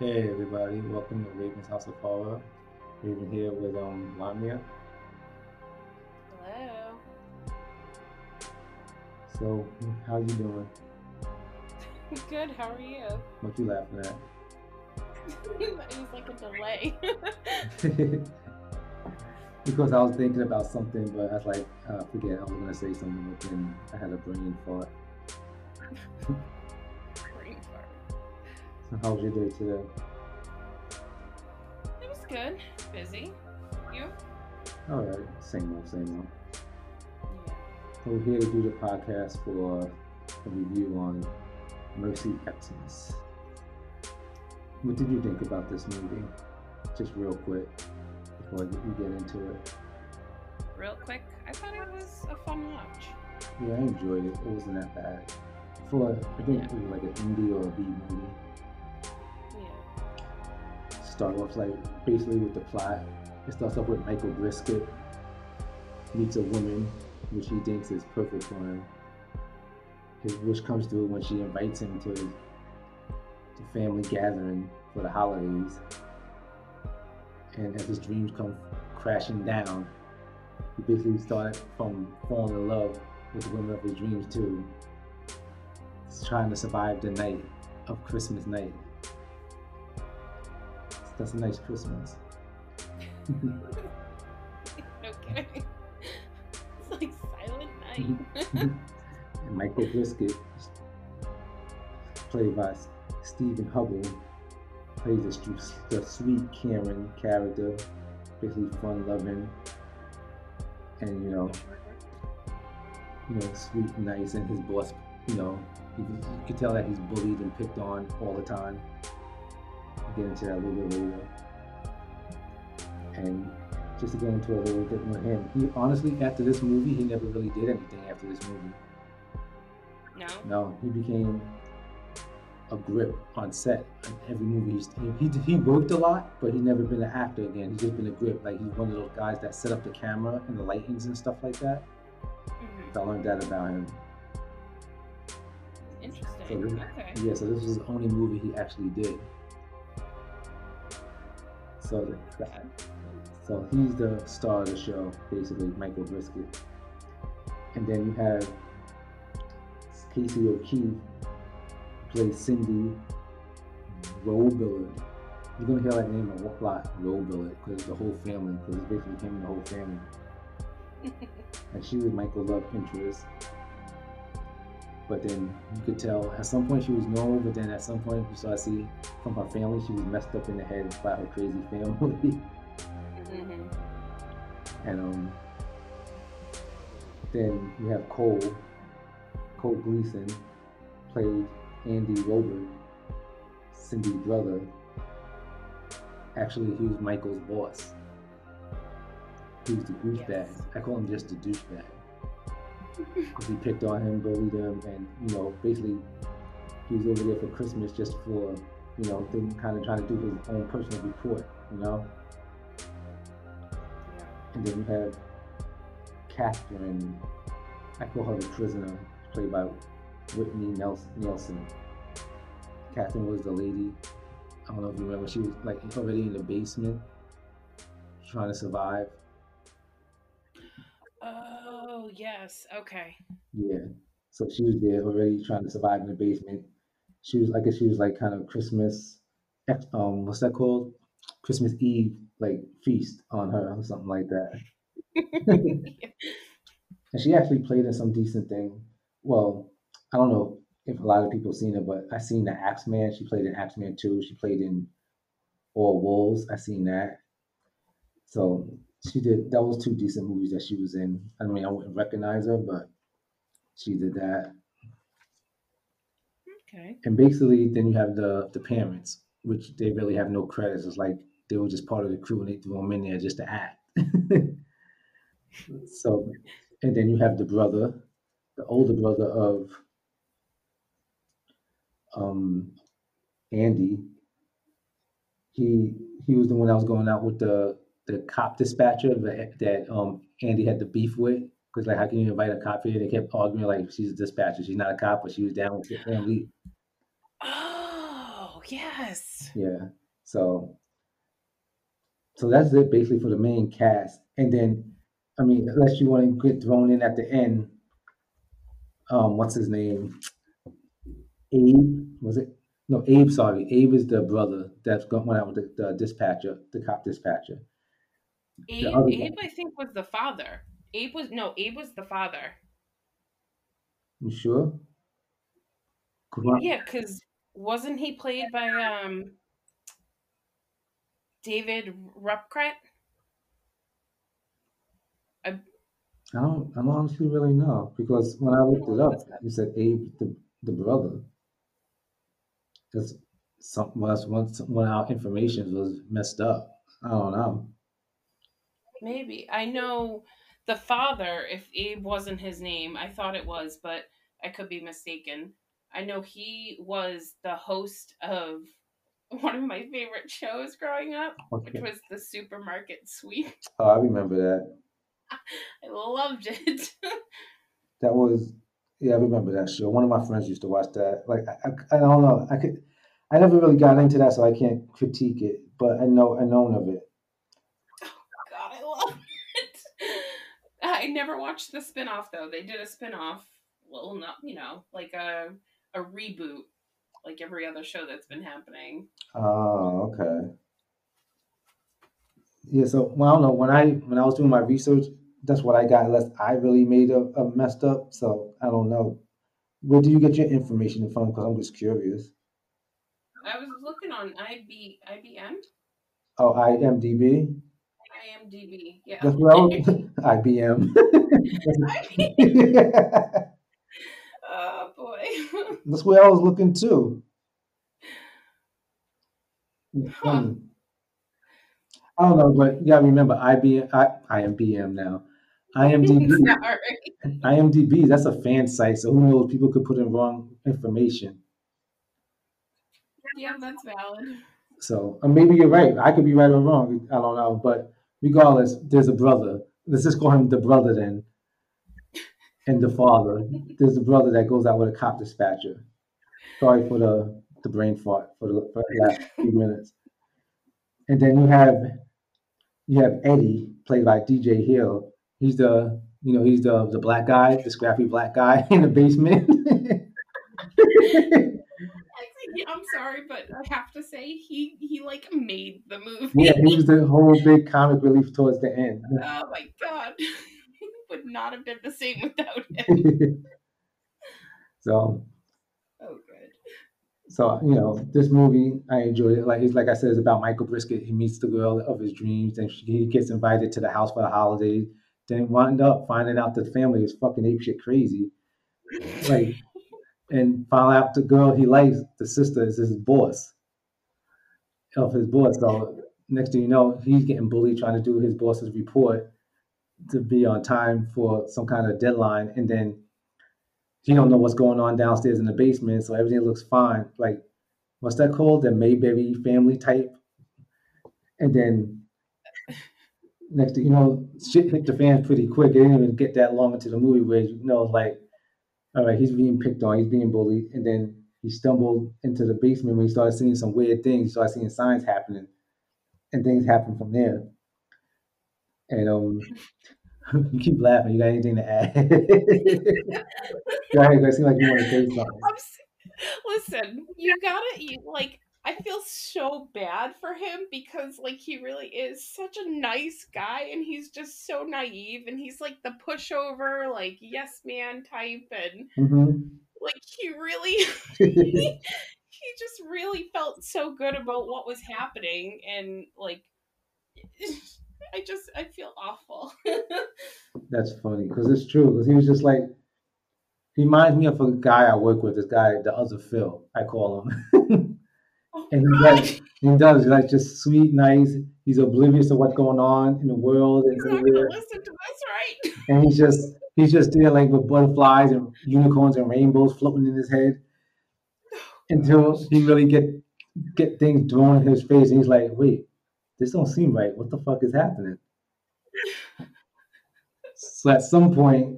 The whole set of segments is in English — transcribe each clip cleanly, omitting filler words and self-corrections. Hey everybody, welcome to Raven's House of Horror. Raven here with Lamia. Hello. So, how you doing? Good, how are you? What you laughing at? It was like a delay. Because I was thinking about something, but I was like, I forget, I was going to say something, but then I had a brain fart. So how was your day today? It was good. Busy. You? Alright, same old, same old. Yeah. So we're here to do the podcast for a review on Mercy Christmas. What did you think about this movie? Just real quick, before we get into it. Real quick? I thought it was a fun watch. Yeah, I enjoyed it. It wasn't that bad. For, I think it was like an indie or a B movie. Start off like basically with the plot. It starts off with Michael Brisket meets a woman which he thinks is perfect for him. His wish comes through when she invites him to the family gathering for the holidays. And as his dreams come crashing down, he basically starts from falling in love with the woman of his dreams too. He's trying to survive the night of Christmas night. That's a nice Christmas. Okay. It's like Silent Night. And Michael Brisket, played by Stephen Hubble, plays the sweet Karen character, basically fun-loving, and you know, sweet, nice, and his boss. You know, you can tell that he's bullied and picked on all the time. Get into that a little bit later. And just to get into it a little bit with him, he honestly, after this movie, he never really did anything after this movie. No, he became a grip on set on every movie. He worked a lot, but he's never been an actor again. He's just been a grip. Like, he's one of those guys that set up the camera and the lightings and stuff like that. Mm-hmm. So I learned that about him. Interesting. So this, okay. Yeah, so this was the only movie he actually did. So he's the star of the show, basically, Michael Brisket. And then you have Casey O'Keefe, who plays Cindy Roe Billard. You're going to hear that name a lot, Roe Billard, because the whole family, because it's basically him and the whole family. And she was Michael's love interest. But then you could tell at some point she was normal, but then at some point you started to see from her family she was messed up in the head by her crazy family. Mm-hmm. And then you have Cole Gleason, played Andy Robert, Cindy's brother. Actually, he was Michael's boss. He was the douchebag. Yes. I call him just the douchebag. Because he picked on him, bullied him, and basically he was over there for Christmas just for kind of trying to do his own personal report, Yeah. And then you have Catherine, I call her the prisoner, played by Whitney Nelson. Catherine was the lady, I don't know if you remember, she was like already in the basement trying to survive. Oh, yes. Okay. Yeah. So she was there already trying to survive in the basement. She was like kind of Christmas, what's that called? Christmas Eve, like feast on her or something like that. Yeah. And she actually played in some decent thing. Well, I don't know if a lot of people seen her, but I seen the Axe Man. She played in Axe Man 2. She played in All Wolves. I seen that. So she did, that was two decent movies that she was in. I mean, I wouldn't recognize her, but she did that. Okay. And basically, then you have the parents, which they really have no credits. It's like they were just part of the crew and they threw them in there just to act. So, and then you have the brother, the older brother of Andy. He was the one that was going out with the cop dispatcher that Andy had the beef with, because like, how can you invite a cop here? They kept arguing like, she's a dispatcher, she's not a cop, but she was down with the family. Oh yes. Yeah. So that's it basically for the main cast. And then, I mean, unless you want to get thrown in at the end, what's his name? Abe, Abe is the brother that's went out with the dispatcher, the cop dispatcher. Abe, I think, was the father. Abe was the father. You sure? Yeah, because wasn't he played by David Rupkret? I don't honestly really know, because when I looked it up, you said Abe, the brother. Because one of our information was messed up. I don't know. Maybe. I know the father, if Abe wasn't his name, I thought it was, but I could be mistaken. I know he was the host of one of my favorite shows growing up, which was the Supermarket Sweep. Oh, I remember that. I loved it. Yeah, I remember that show. One of my friends used to watch that. Like, I don't know. I never really got into that, so I can't critique it. But I know of it. Oh God, I love it. I never watched the spinoff though. They did a spinoff. Well, not like a reboot, like every other show that's been happening. Oh, okay. Yeah. So I don't know. When I was doing my research, that's what I got, unless I really made a messed up. So I don't know. Where do you get your information from? Because I'm just curious. I was looking on IBM. Oh, IMDb? IMDb, yeah. That's where I was. IBM. IBM. Oh, boy. That's where I was looking, too. Huh. I don't know, but yeah, remember, IMBM now. IMDb. Sorry. IMDb, that's a fan site, so who knows, people could put in wrong information. Yeah, that's valid. So, or maybe you're right. I could be right or wrong. I don't know, but regardless, there's a brother. Let's just call him the brother then, and the father. There's a brother that goes out with a cop dispatcher. Sorry for the brain fart for the last few minutes. And then you have Eddie, played by DJ Hill. He's the black guy, the scrappy black guy in the basement. I'm sorry, but I have to say he like made the movie. Yeah, he was the whole big comic relief towards the end. Oh my God, it would not have been the same without him. So. Oh good. So this movie, I enjoyed it. Like I said, it's about Michael Brisket. He meets the girl of his dreams, and he gets invited to the house for the holidays. Then wound up finding out the family is fucking apeshit crazy. Like. And find out the girl he likes, the sister, is his boss. So next thing you know, he's getting bullied trying to do his boss's report to be on time for some kind of deadline. And then he don't know what's going on downstairs in the basement, so everything looks fine. Like, what's that called? The Mayberry family type. And then next thing you know, shit hit the fan pretty quick. It didn't even get that long into the movie where all right, he's being picked on, he's being bullied, and then he stumbled into the basement when he started seeing some weird things. He started seeing signs happening, and things happen from there. And you keep laughing. You got anything to add? Go ahead. It seems like you want to say something. Listen, you gotta I feel so bad for him because, he really is such a nice guy, and he's just so naive, and he's, the pushover, yes man type, and, he really, he just really felt so good about what was happening, and, I feel awful. That's funny, because it's true, because he was just he reminds me of a guy I work with, this guy, the other Phil, I call him. And he does just sweet, nice. He's oblivious to what's going on in the world. He's not going to listen to us, right? And he's just there with butterflies and unicorns and rainbows floating in his head until he really get things thrown in his face. And he's like, wait, this don't seem right. What the fuck is happening? So at some point,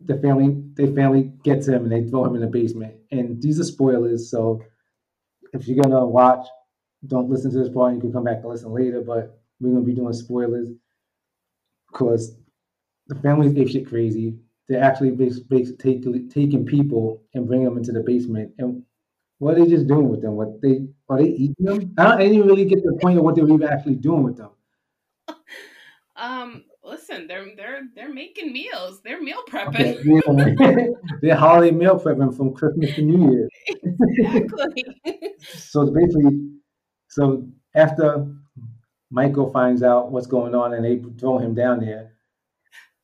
the family gets him and they throw him in the basement. And these are spoilers, so if you're going to watch, don't listen to this part. You can come back and listen later, but we're going to be doing spoilers because the family's apeshit crazy. They're actually taking people and bringing them into the basement. And what are they just doing with them? Are they eating them? I didn't really get the point of what they were even actually doing with them. Listen, they're making meals. They're meal prepping. Okay, yeah. They're holiday meal prepping from Christmas to New Year. Exactly. So after Michael finds out what's going on and they throw him down there,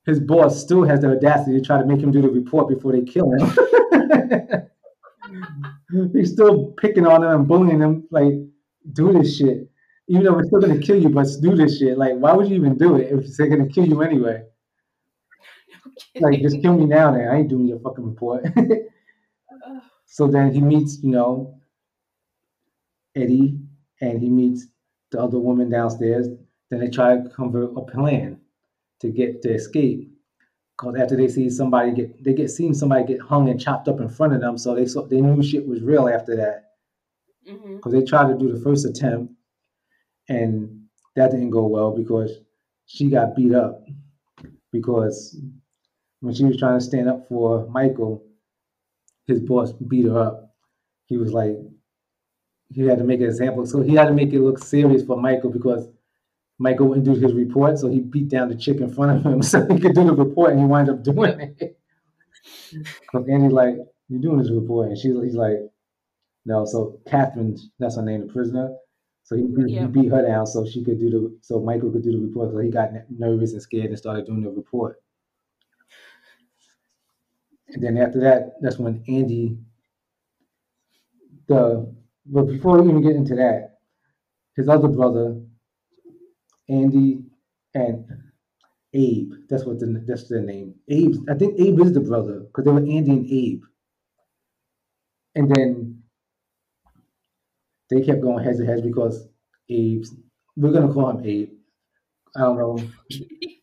his boss still has the audacity to try to make him do the report before they kill him. He's still picking on him and bullying him, like, do this shit. Even though we're still going to kill you, but do this shit. Like, why would you even do it if they're going to kill you anyway? No, like, just kill me now then. I ain't doing your fucking report. So then he meets, Eddie, and he meets the other woman downstairs. Then they try to convert a plan to get to escape. Because after they see somebody get hung and chopped up in front of them, so they knew shit was real after that. Because they tried to do the first attempt, and that didn't go well because she got beat up. Because when she was trying to stand up for Michael, his boss beat her up. He was like, he had to make an example. So he had to make it look serious for Michael because Michael wouldn't do his report. So he beat down the chick in front of him so he could do the report, and he wound up doing it. Because Andy's like, you're doing this report. And he's like, no. So Catherine, that's her name, the prisoner. So he beat her down so she could do so Michael could do the report. So he got nervous and scared and started doing the report. And then after that, that's when Andy, but before we even get into that, his other brother, Andy and Abe, that's their name. Abe, I think Abe is the brother because they were Andy and Abe. And then they kept going heads to heads because Abe's, we're going to call him Abe. I don't know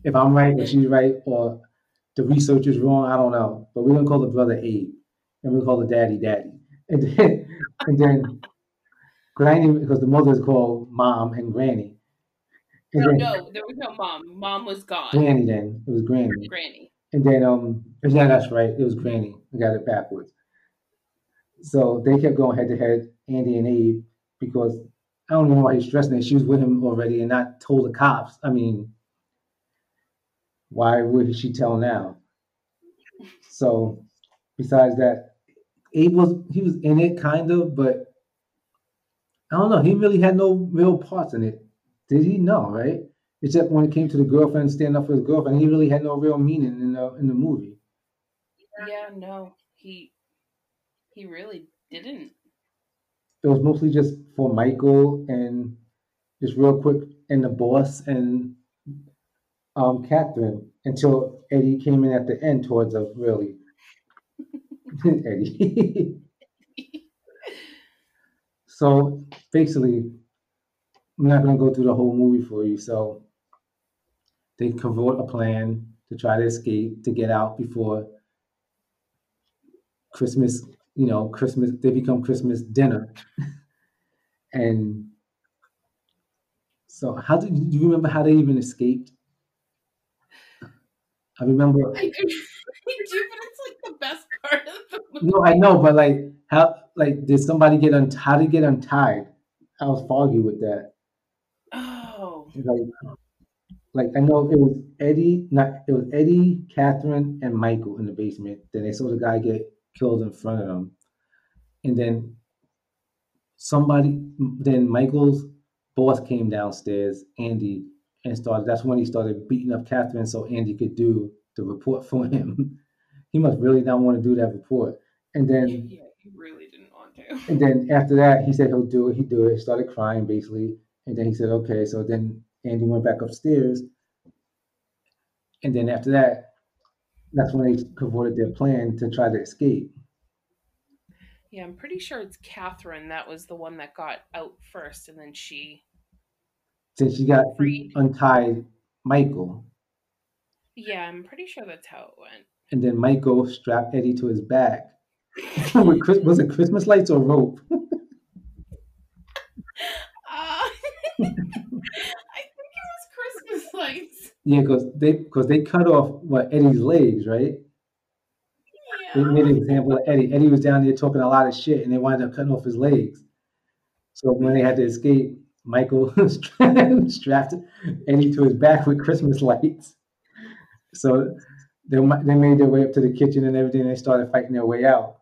if I'm right or she's right or the researcher's wrong. I don't know. But we're going to call the brother Abe. And we'll call the daddy. And then Granny, because the mother is called Mom and Granny. And no, there was no Mom. Mom was gone. Granny then. It was Granny. Granny. And then, yeah, that's right. It was Granny. I got it backwards. So they kept going head to head, Andy and Abe. Because I don't know why he's stressing that she was with him already and not told the cops. I mean, why would she tell now? So besides that, Abe was in it kind of, but I don't know. He really had no real parts in it. Did he? No, right? Except when it came to the girlfriend standing up for his girlfriend, he really had no real meaning in the movie. Yeah, no, he really didn't. It was mostly just for Michael and just real quick and the boss and Catherine until Eddie came in at the end towards us, really. Eddie. So basically, I'm not going to go through the whole movie for you. So they cavort a plan to try to escape, to get out before Christmas. They become Christmas dinner. And so do you remember how they even escaped? I remember. I do, but it's like the best part of the movie. No, I know, but like, how, like, did somebody how did they get untied? I was foggy with that. Oh. Like I know it was Eddie, Catherine, and Michael in the basement. Then they saw the guy get killed in front of them, and then Michael's boss came downstairs, Andy, and that's when he started beating up Catherine so Andy could do the report for him. He must really not want to do that report. And then he really didn't want to. And then after that, he said he'll do it. He do it. He started crying basically, and then he said okay. So then Andy went back upstairs, and then after that, that's when they converted their plan to try to escape. Yeah, I'm pretty sure it's Catherine that was the one that got out first, and then she got freed. Untied Michael. Yeah, I'm pretty sure that's how it went. And then Michael strapped Eddie to his back. Was it Christmas lights or rope? Yeah, because they cut off what Eddie's legs, right? Yeah. They made an example of Eddie. Eddie was down there talking a lot of shit, and they wound up cutting off his legs. So when they had to escape, Michael strapped Eddie to his back with Christmas lights. So they made their way up to the kitchen and everything. And they started fighting their way out.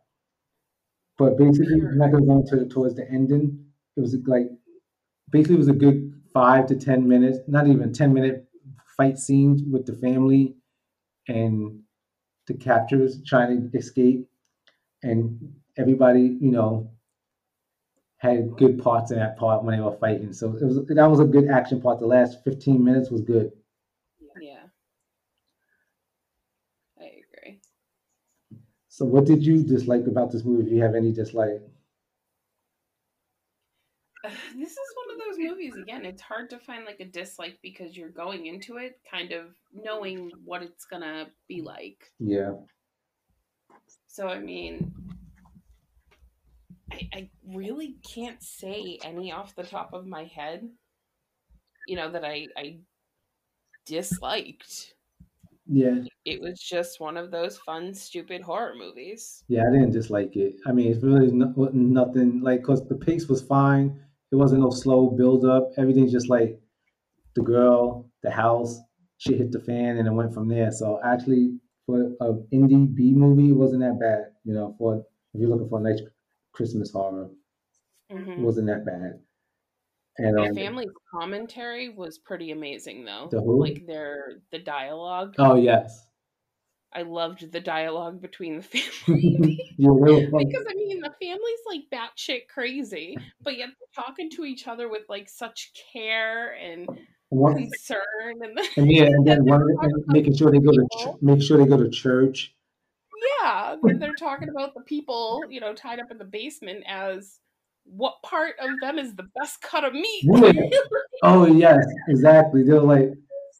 But basically, Michael going towards the ending. It was like basically it was a good 5 to 10 minutes, not even 10-minute fight scenes with the family and the captors trying to escape, and everybody, you know, had good parts in that part when they were fighting. So that was a good action part. The last 15 minutes was good. Yeah. I agree. So what did you dislike about this movie, if you have any dislike? This is one of those movies, again, it's hard to find like a dislike because you're going into it kind of knowing what it's going to be like. Yeah. So, I mean, I really can't say any off the top of my head, you know, that I disliked. Yeah. It was just one of those fun, stupid horror movies. Yeah, I didn't dislike it. I mean, it's really nothing, like, because the pace was fine. It wasn't no slow build-up. Everything's just like the girl, the house, shit hit the fan, and it went from there. So actually, for an indie B movie, it wasn't that bad, you know, for if you're looking for a nice Christmas horror. Mm-hmm. It wasn't that bad. And their family commentary was pretty amazing, though. The dialogue. Oh, yes. I loved the dialogue between the family. Because, I mean, the family's, like, batshit crazy, but yet they're talking to each other with, like, such care and concern. And then making sure they go to church. Yeah, they're talking about the people, you know, tied up in the basement as what part of them is the best cut of meat. Yeah. Oh, yes, exactly. They're like...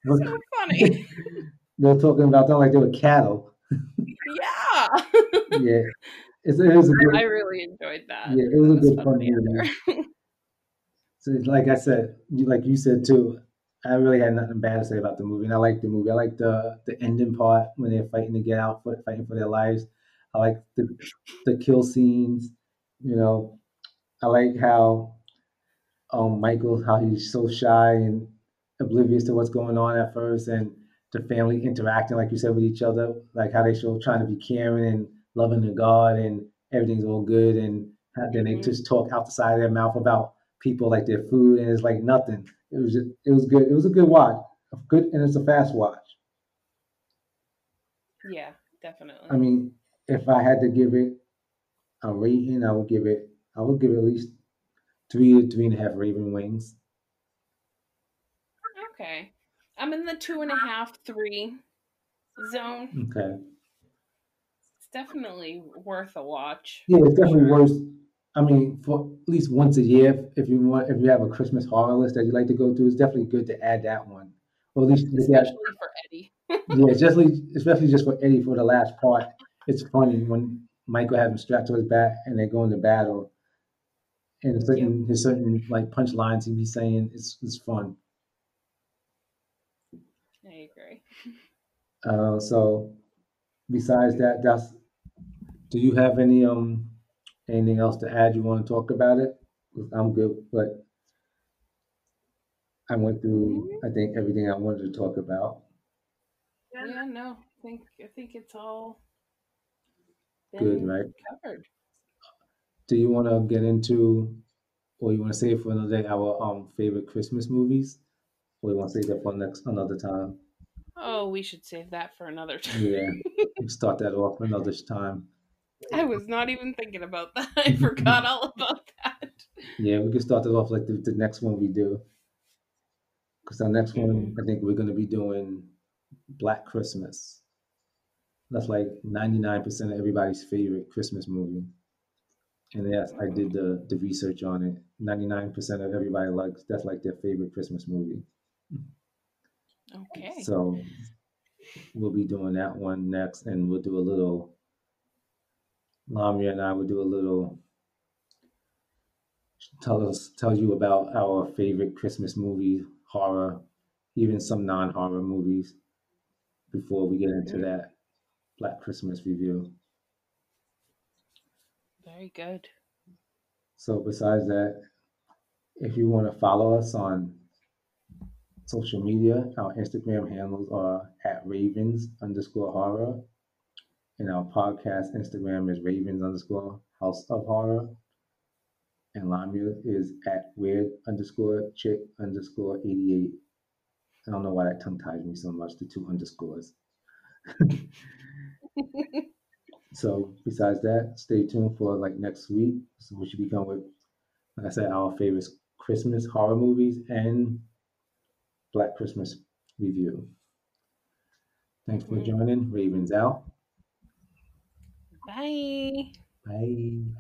So funny. They're talking about them like they were cattle. Yeah. Yeah. I really enjoyed that. Yeah, it was a good fun movie. So like I said, like you said too, I really had nothing bad to say about the movie. And I liked the movie. I liked the ending part when they're fighting to get out, fighting for their lives. I like the kill scenes, you know. I like how Michael, how he's so shy and oblivious to what's going on at first, and the family interacting, like you said, with each other, like how they show trying to be caring and loving to God, and everything's all good, and then they just talk out the side of their mouth about people like their food, and it's like nothing. It was good. It was a good watch, and it's a fast watch. Yeah, definitely. I mean, if I had to give it a rating, I would give it at least 3 to 3.5 Raven Wings. Okay. I'm in the 2.5, 3 zone. Okay. It's definitely worth a watch. Yeah, it's definitely worth, I mean, for at least once a year, if you have a Christmas horror list that you like to go through, it's definitely good to add that one. Or at least especially for Eddie. Yeah, especially just for Eddie for the last part. It's funny when Michael had him strapped to his back and they go into battle. And certain like punchlines he'd be saying, it's fun. I agree. So besides that, do you have any anything else to add? You want to talk about it? I'm good, but I went through I think everything I wanted to talk about. Yeah, no, I think it's all good, right? Covered. Do you want to get into, or you want to save for another day, our favorite Christmas movies? Or you want to save that for another time? Oh, we should save that for another time. Yeah, we'll start that off another time. I was not even thinking about that. I forgot all about that. Yeah, we can start that off like the next one we do. Because our next one, I think we're going to be doing Black Christmas. That's like 99% of everybody's favorite Christmas movie. And yes, I did the research on it. 99% of everybody likes, that's like their favorite Christmas movie. Okay. So we'll be doing that one next, and we'll do a little, Lamia and I will do a little, tell you about our favorite Christmas movie horror even some non-horror movies before we get into that Black Christmas review. Very good. So besides that, if you want to follow us on social media, our Instagram handles are @Ravens_horror. And our podcast Instagram is Ravens_House of Horror. And Lamia is @Weird_Chick_88. I don't know why that tongue ties me so much, the 2 underscores. So besides that, stay tuned for like next week. So we should be going with, like I said, our favorite Christmas horror movies and Black Christmas review. Thanks for joining. Ravens out. Bye. Bye.